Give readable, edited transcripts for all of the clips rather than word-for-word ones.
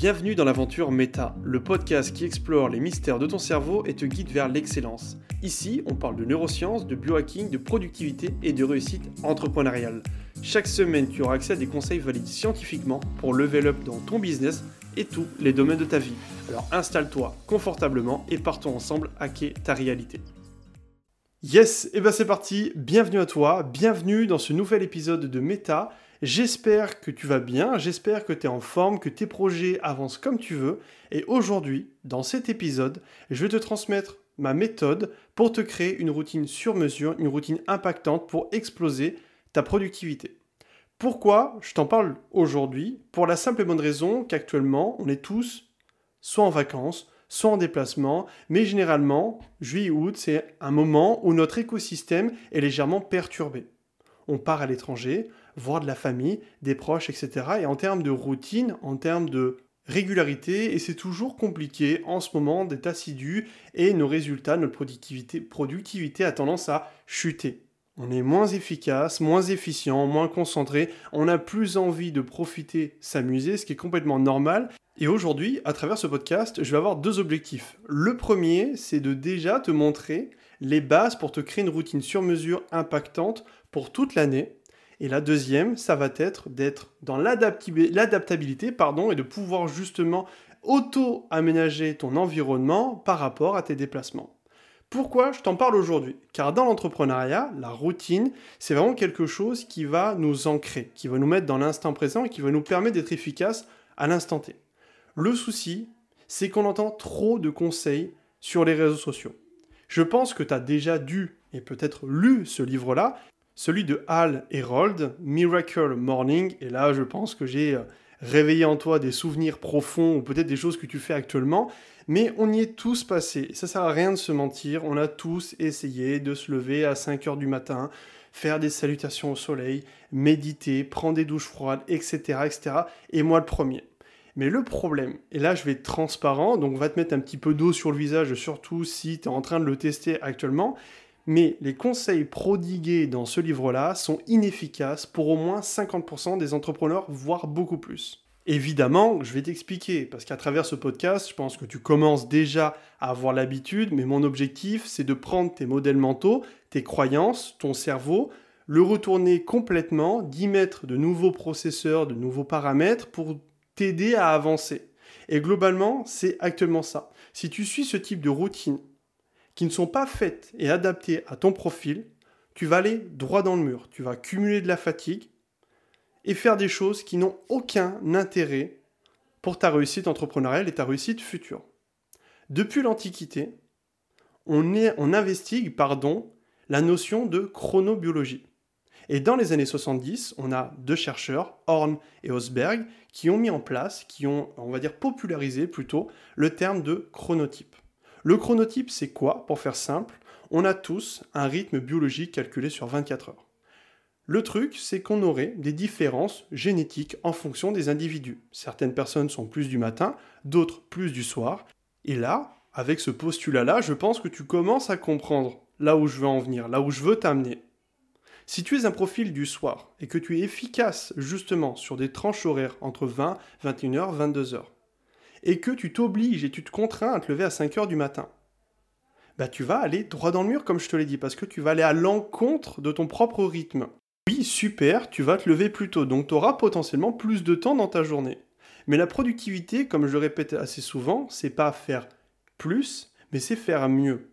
Bienvenue dans l'aventure Meta, le podcast qui explore les mystères de ton cerveau et te guide vers l'excellence. Ici, on parle de neurosciences, de biohacking, de productivité et de réussite entrepreneuriale. Chaque semaine, tu auras accès à des conseils valides scientifiquement pour level up dans ton business et tous les domaines de ta vie. Alors installe-toi confortablement et partons ensemble hacker ta réalité. Yes, et ben c'est parti, bienvenue à toi, bienvenue dans ce nouvel épisode de Meta. J'espère que tu vas bien, j'espère que tu es en forme, que tes projets avancent comme tu veux. Et aujourd'hui, dans cet épisode, je vais te transmettre ma méthode pour te créer une routine sur mesure, une routine impactante pour exploser ta productivité. Pourquoi je t'en parle aujourd'hui ? Pour la simple et bonne raison qu'actuellement, on est tous soit en vacances, soit en déplacement, mais généralement, juillet-août, c'est un moment où notre écosystème est légèrement perturbé. On part à l'étranger, voir de la famille, des proches, etc. Et en termes de routine, en termes de régularité, et c'est toujours compliqué en ce moment d'être assidu, et nos résultats, notre productivité a tendance à chuter. On est moins efficace, moins efficient, moins concentré, on a plus envie de profiter, s'amuser, ce qui est complètement normal. Et aujourd'hui, à travers ce podcast, je vais avoir deux objectifs. Le premier, c'est de déjà te montrer les bases pour te créer une routine sur mesure impactante pour toute l'année. Et la deuxième, ça va être d'être dans l'adaptabilité, et de pouvoir justement auto-aménager ton environnement par rapport à tes déplacements. Pourquoi je t'en parle aujourd'hui ? Car dans l'entrepreneuriat, la routine, c'est vraiment quelque chose qui va nous ancrer, qui va nous mettre dans l'instant présent et qui va nous permettre d'être efficace à l'instant T. Le souci, c'est qu'on entend trop de conseils sur les réseaux sociaux. Je pense que tu as déjà dû et peut-être lu ce livre-là, celui de Hal Elrod, Miracle Morning, et là je pense que j'ai réveillé en toi des souvenirs profonds ou peut-être des choses que tu fais actuellement, mais on y est tous passés, ça sert à rien de se mentir, on a tous essayé de se lever à 5h du matin, faire des salutations au soleil, méditer, prendre des douches froides, etc. et moi le premier. Mais le problème, et là je vais être transparent, donc on va te mettre un petit peu d'eau sur le visage, surtout si tu es en train de le tester actuellement, mais les conseils prodigués dans ce livre-là sont inefficaces pour au moins 50% des entrepreneurs, voire beaucoup plus. Évidemment, je vais t'expliquer, parce qu'à travers ce podcast, je pense que tu commences déjà à avoir l'habitude, mais mon objectif, c'est de prendre tes modèles mentaux, tes croyances, ton cerveau, le retourner complètement, d'y mettre de nouveaux processeurs, de nouveaux paramètres pour t'aider à avancer. Et globalement, c'est actuellement ça. Si tu suis ce type de routine, qui ne sont pas faites et adaptées à ton profil, tu vas aller droit dans le mur, tu vas cumuler de la fatigue et faire des choses qui n'ont aucun intérêt pour ta réussite entrepreneuriale et ta réussite future. Depuis l'Antiquité, on investigue la notion de chronobiologie. Et dans les années 70, on a deux chercheurs, Horne et Östberg, qui ont mis en place, popularisé plutôt, le terme de chronotype. Le chronotype, c'est quoi ? Pour faire simple, on a tous un rythme biologique calculé sur 24 heures. Le truc, c'est qu'on aurait des différences génétiques en fonction des individus. Certaines personnes sont plus du matin, d'autres plus du soir. Et là, avec ce postulat-là, je pense que tu commences à comprendre là où je veux en venir, là où je veux t'amener. Si tu es un profil du soir et que tu es efficace justement sur des tranches horaires entre 20, 21h, 22h, et que tu t'obliges et tu te contrains à te lever à 5h du matin, bah tu vas aller droit dans le mur, comme je te l'ai dit, parce que tu vas aller à l'encontre de ton propre rythme. Oui, super, tu vas te lever plus tôt, donc tu auras potentiellement plus de temps dans ta journée. Mais la productivité, comme je le répète assez souvent, c'est pas faire plus, mais c'est faire mieux.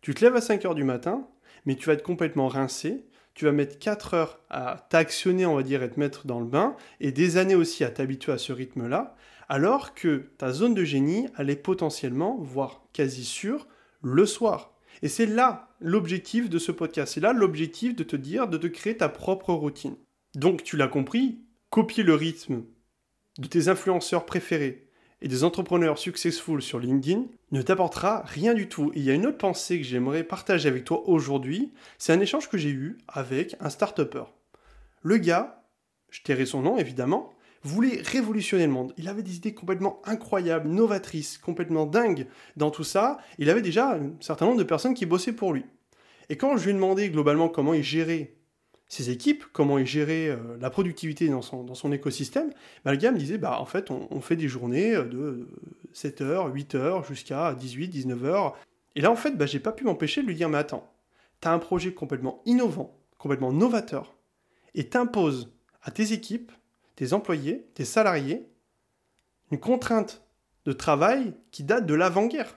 Tu te lèves à 5h du matin, mais tu vas être complètement rincé, tu vas mettre 4 heures à t'actionner, et te mettre dans le bain, et des années aussi à t'habituer à ce rythme-là, alors que ta zone de génie, elle est potentiellement, voire quasi sûre, le soir. Et c'est là l'objectif de ce podcast, c'est là l'objectif de te dire, de te créer ta propre routine. Donc tu l'as compris, copier le rythme de tes influenceurs préférés et des entrepreneurs successful sur LinkedIn ne t'apportera rien du tout. Et il y a une autre pensée que j'aimerais partager avec toi aujourd'hui, c'est un échange que j'ai eu avec un start-upper. Le gars, je tairai son nom évidemment, voulait révolutionner le monde. Il avait des idées complètement incroyables, novatrices, complètement dingues dans tout ça. Il avait déjà un certain nombre de personnes qui bossaient pour lui. Et quand je lui ai demandé globalement comment il gérait ses équipes, comment est gérée la productivité dans son écosystème, bah, le gars me disait, bah, en fait, on fait des journées de 7h, 8h, jusqu'à 18, 19h. Et là, en fait, bah, j'ai pas pu m'empêcher de lui dire, mais attends, t'as un projet complètement innovant, complètement novateur, et t'imposes à tes équipes, tes employés, tes salariés, une contrainte de travail qui date de l'avant-guerre.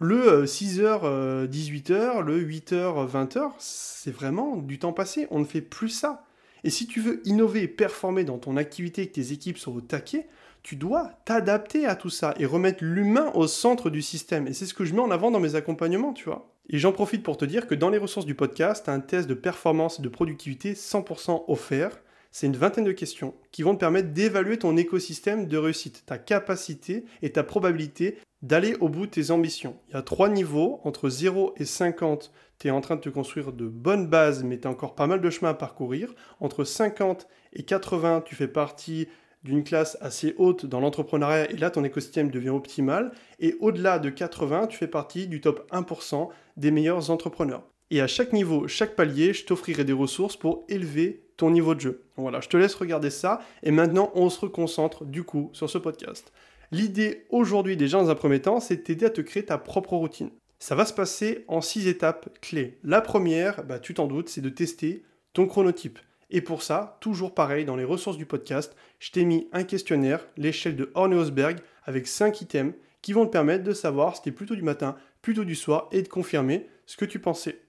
Le 6h, 18h, le 8h, 20h, c'est vraiment du temps passé. On ne fait plus ça. Et si tu veux innover et performer dans ton activité et que tes équipes sont au taquet, tu dois t'adapter à tout ça et remettre l'humain au centre du système. Et c'est ce que je mets en avant dans mes accompagnements, tu vois. Et j'en profite pour te dire que dans les ressources du podcast, tu as un test de performance et de productivité 100% offert. C'est une vingtaine de questions qui vont te permettre d'évaluer ton écosystème de réussite, ta capacité et ta probabilité d'aller au bout de tes ambitions. Il y a 3 niveaux, entre 0 et 50, tu es en train de te construire de bonnes bases, mais tu as encore pas mal de chemin à parcourir. Entre 50 et 80, tu fais partie d'une classe assez haute dans l'entrepreneuriat et là, ton écosystème devient optimal. Et au-delà de 80, tu fais partie du top 1% des meilleurs entrepreneurs. Et à chaque niveau, chaque palier, je t'offrirai des ressources pour élever ton niveau de jeu. Voilà, je te laisse regarder ça. Et maintenant, on se reconcentre du coup sur ce podcast. L'idée aujourd'hui, déjà dans un premier temps, c'est de t'aider à te créer ta propre routine. Ça va se passer en 6 étapes clés. La première, bah, tu t'en doutes, c'est de tester ton chronotype. Et pour ça, toujours pareil, dans les ressources du podcast, je t'ai mis un questionnaire, l'échelle de Horne et Östberg, avec 5 items qui vont te permettre de savoir si t'es plutôt du matin, plutôt du soir, et de confirmer ce que tu pensais.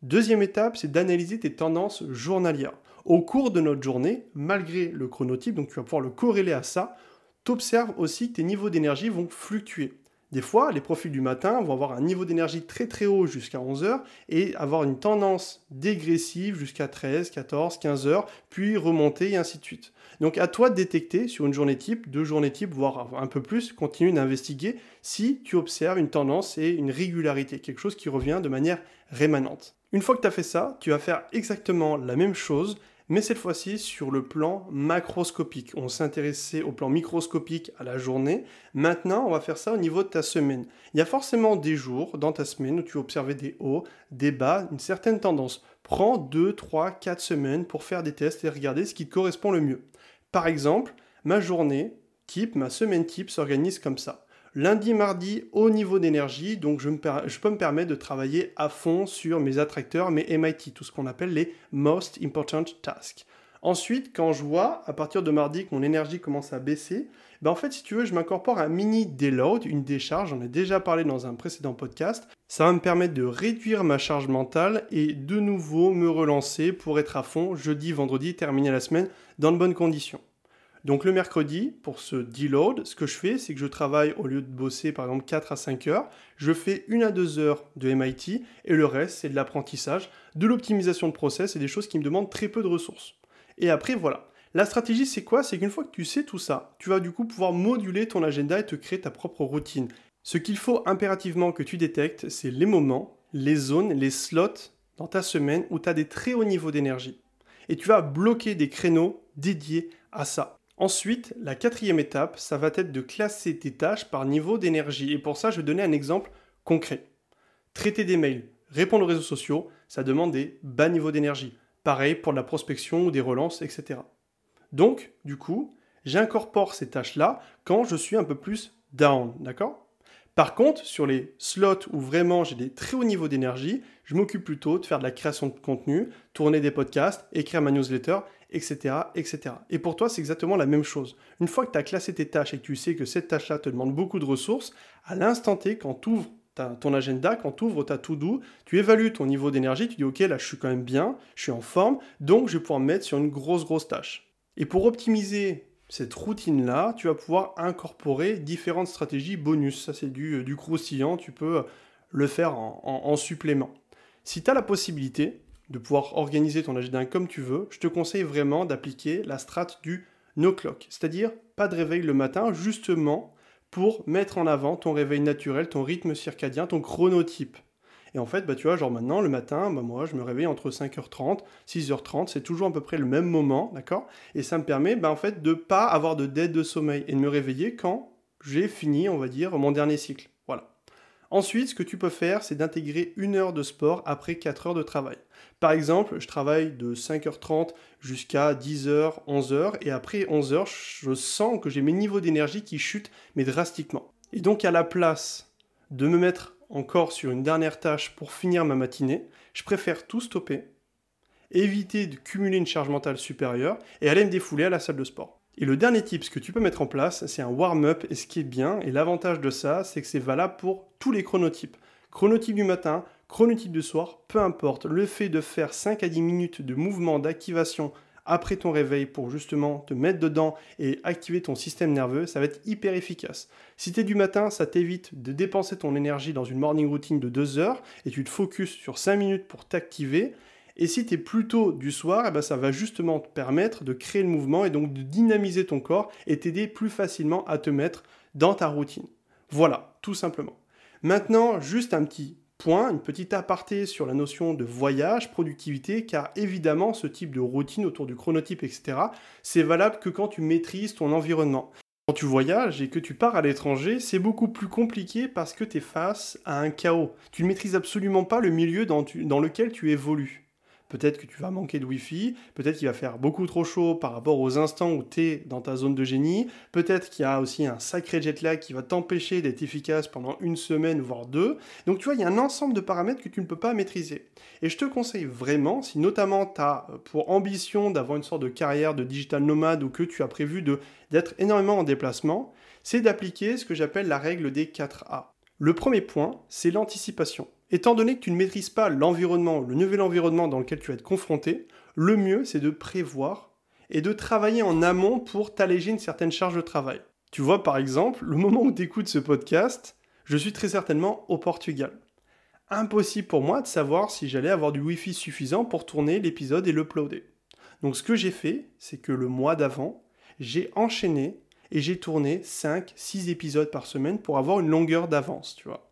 Deuxième étape, c'est d'analyser tes tendances journalières. Au cours de notre journée, malgré le chronotype, donc tu vas pouvoir le corréler à ça, t'observes aussi que tes niveaux d'énergie vont fluctuer. Des fois, les profils du matin vont avoir un niveau d'énergie très très haut jusqu'à 11h et avoir une tendance dégressive jusqu'à 13, 14, 15h, puis remonter et ainsi de suite. Donc à toi de détecter sur une journée type, 2 journées types, voire un peu plus, continue d'investiguer si tu observes une tendance et une régularité, quelque chose qui revient de manière rémanente. Une fois que tu as fait ça, tu vas faire exactement la même chose, mais cette fois-ci sur le plan macroscopique. On s'intéressait au plan microscopique à la journée. Maintenant, on va faire ça au niveau de ta semaine. Il y a forcément des jours dans ta semaine où tu vas observer des hauts, des bas, une certaine tendance. Prends 2, 3, 4 semaines pour faire des tests et regarder ce qui te correspond le mieux. Par exemple, ma journée type, ma semaine type s'organise comme ça. Lundi, mardi, haut niveau d'énergie, donc je peux me permettre de travailler à fond sur mes attracteurs, mes MIT, tout ce qu'on appelle les Most Important Tasks. Ensuite, quand je vois, à partir de mardi, que mon énergie commence à baisser, ben en fait, si tu veux, je m'incorpore un mini déload, une décharge, j'en ai déjà parlé dans un précédent podcast. Ça va me permettre de réduire ma charge mentale et de nouveau me relancer pour être à fond jeudi, vendredi, terminer la semaine dans de bonnes conditions. Donc le mercredi, pour ce deload, ce que je fais, c'est que je travaille, au lieu de bosser par exemple 4 à 5 heures, je fais 1 à 2 heures de MIT et le reste, c'est de l'apprentissage, de l'optimisation de process et des choses qui me demandent très peu de ressources. Et après, voilà. La stratégie, c'est quoi ? C'est qu'une fois que tu sais tout ça, tu vas du coup pouvoir moduler ton agenda et te créer ta propre routine. Ce qu'il faut impérativement que tu détectes, c'est les moments, les zones, les slots dans ta semaine où tu as des très hauts niveaux d'énergie. Et tu vas bloquer des créneaux dédiés à ça. Ensuite, la 4e étape, ça va être de classer tes tâches par niveau d'énergie. Et pour ça, je vais donner un exemple concret. Traiter des mails, répondre aux réseaux sociaux, ça demande des bas niveaux d'énergie. Pareil pour de la prospection ou des relances, etc. Donc, du coup, j'incorpore ces tâches-là quand je suis un peu plus down, d'accord ? Par contre, sur les slots où vraiment j'ai des très hauts niveaux d'énergie, je m'occupe plutôt de faire de la création de contenu, tourner des podcasts, écrire ma newsletter, etc., etc. Et pour toi, c'est exactement la même chose. Une fois que tu as classé tes tâches et que tu sais que cette tâche-là te demande beaucoup de ressources, à l'instant T, quand tu ouvres ton agenda, quand tu ouvres ta to-do, tu évalues ton niveau d'énergie, tu dis « Ok, là, je suis quand même bien, je suis en forme, donc je vais pouvoir me mettre sur une grosse tâche. » Et pour optimiser cette routine-là, tu vas pouvoir incorporer différentes stratégies bonus. Ça, c'est du croustillant, tu peux le faire en supplément. Si tu as la possibilité de pouvoir organiser ton agenda comme tu veux, je te conseille vraiment d'appliquer la strate du no clock, c'est-à-dire pas de réveil le matin, justement pour mettre en avant ton réveil naturel, ton rythme circadien, ton chronotype. Et en fait, bah, tu vois, genre maintenant, le matin, bah, moi, je me réveille entre 5h30, 6h30, c'est toujours à peu près le même moment, d'accord ? Et ça me permet, bah, en fait, de ne pas avoir de dette de sommeil et de me réveiller quand j'ai fini, on va dire, mon dernier cycle. Voilà. Ensuite, ce que tu peux faire, c'est d'intégrer 1 heure de sport après 4 heures de travail. Par exemple, je travaille de 5h30 jusqu'à 10h, 11h, et après 11h, je sens que j'ai mes niveaux d'énergie qui chutent, mais drastiquement. Et donc, à la place de me mettre encore sur une dernière tâche pour finir ma matinée, je préfère tout stopper, éviter de cumuler une charge mentale supérieure, et aller me défouler à la salle de sport. Et le dernier tip, ce que tu peux mettre en place, c'est un warm-up, et ce qui est bien, et l'avantage de ça, c'est que c'est valable pour tous les chronotypes. Chronotype du matin, chronotype du soir, peu importe, le fait de faire 5 à 10 minutes de mouvement d'activation après ton réveil pour justement te mettre dedans et activer ton système nerveux, ça va être hyper efficace. Si t'es du matin, ça t'évite de dépenser ton énergie dans une morning routine de 2 heures, et tu te focuses sur 5 minutes pour t'activer. Et si tu es plutôt du soir, eh ben ça va justement te permettre de créer le mouvement et donc de dynamiser ton corps et t'aider plus facilement à te mettre dans ta routine. Voilà, tout simplement. Maintenant, juste un petit point, une petite aparté sur la notion de voyage, productivité, car évidemment, ce type de routine autour du chronotype, etc., c'est valable que quand tu maîtrises ton environnement. Quand tu voyages et que tu pars à l'étranger, c'est beaucoup plus compliqué parce que tu es face à un chaos. Tu ne maîtrises absolument pas le milieu dans lequel tu évolues. Peut-être que tu vas manquer de Wi-Fi, peut-être qu'il va faire beaucoup trop chaud par rapport aux instants où tu es dans ta zone de génie, peut-être qu'il y a aussi un sacré jet lag qui va t'empêcher d'être efficace pendant 1 semaine, voire 2. Donc tu vois, il y a un ensemble de paramètres que tu ne peux pas maîtriser. Et je te conseille vraiment, si notamment tu as pour ambition d'avoir une sorte de carrière de digital nomade ou que tu as prévu d'être énormément en déplacement, c'est d'appliquer ce que j'appelle la règle des 4A. Le premier point, c'est l'anticipation. Étant donné que tu ne maîtrises pas l'environnement, le nouvel environnement dans lequel tu vas être confronté, le mieux c'est de prévoir et de travailler en amont pour t'alléger une certaine charge de travail. Tu vois par exemple, le moment où tu écoutes ce podcast, je suis très certainement au Portugal. Impossible pour moi de savoir si j'allais avoir du Wi-Fi suffisant pour tourner l'épisode et l'uploader. Donc ce que j'ai fait, c'est que le mois d'avant, j'ai enchaîné et j'ai tourné 5-6 épisodes par semaine pour avoir une longueur d'avance, tu vois.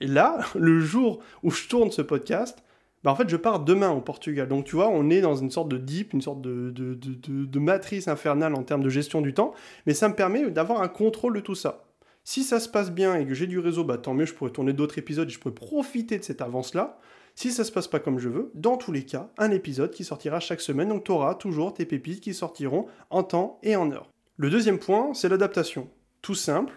Et là, le jour où je tourne ce podcast, en fait, je pars demain au Portugal. Donc, tu vois, on est dans une sorte de dip, une sorte de matrice infernale en termes de gestion du temps. Mais ça me permet d'avoir un contrôle de tout ça. Si ça se passe bien et que j'ai du réseau, tant mieux, je pourrais tourner d'autres épisodes et je pourrais profiter de cette avance-là. Si ça se passe pas comme je veux, dans tous les cas, un épisode qui sortira chaque semaine. Donc, tu auras toujours tes pépites qui sortiront en temps et en heure. Le deuxième point, c'est l'adaptation. Tout simple.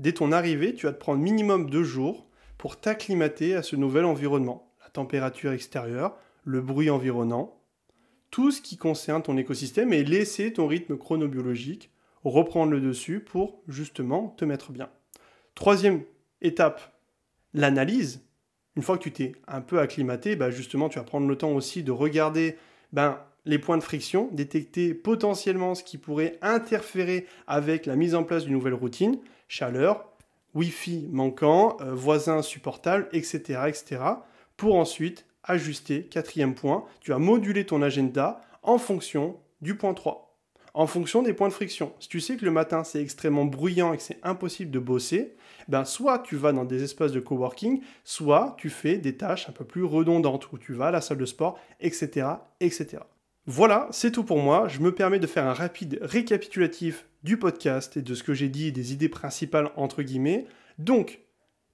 Dès ton arrivée, tu vas te prendre minimum 2 jours pour t'acclimater à ce nouvel environnement. La température extérieure, le bruit environnant, tout ce qui concerne ton écosystème et laisser ton rythme chronobiologique reprendre le dessus pour justement te mettre bien. Troisième étape, l'analyse. Une fois que tu t'es un peu acclimaté, justement tu vas prendre le temps aussi de regarder les points de friction, détecter potentiellement ce qui pourrait interférer avec la mise en place d'une nouvelle routine, chaleur, Wi-Fi manquant, voisin supportable, etc., pour ensuite ajuster. 4e point, tu vas moduler ton agenda en fonction du point 3, en fonction des points de friction. Si tu sais que le matin, c'est extrêmement bruyant et que c'est impossible de bosser, soit tu vas dans des espaces de coworking, soit tu fais des tâches un peu plus redondantes, où tu vas à la salle de sport, etc. Voilà, c'est tout pour moi. Je me permets de faire un rapide récapitulatif du podcast et de ce que j'ai dit, des idées principales entre guillemets. Donc,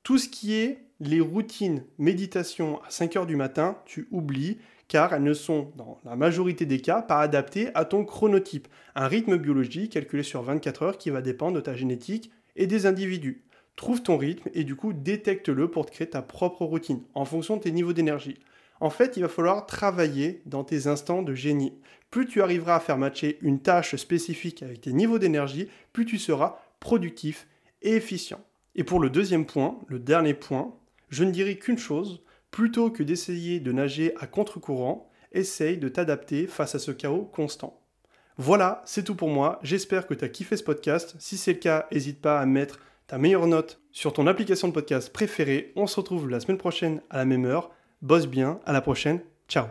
tout ce qui est les routines méditation à 5h du matin, tu oublies car elles ne sont, dans la majorité des cas, pas adaptées à ton chronotype. Un rythme biologique calculé sur 24 heures qui va dépendre de ta génétique et des individus. Trouve ton rythme et du coup, détecte-le pour te créer ta propre routine en fonction de tes niveaux d'énergie. En fait, il va falloir travailler dans tes instants de génie. Plus tu arriveras à faire matcher une tâche spécifique avec tes niveaux d'énergie, plus tu seras productif et efficient. Et pour le deuxième point, le dernier point, je ne dirai qu'une chose, plutôt que d'essayer de nager à contre-courant, essaye de t'adapter face à ce chaos constant. Voilà, c'est tout pour moi, j'espère que tu as kiffé ce podcast. Si c'est le cas, n'hésite pas à mettre ta meilleure note sur ton application de podcast préférée. On se retrouve la semaine prochaine à la même heure. Bosse bien, à la prochaine, ciao.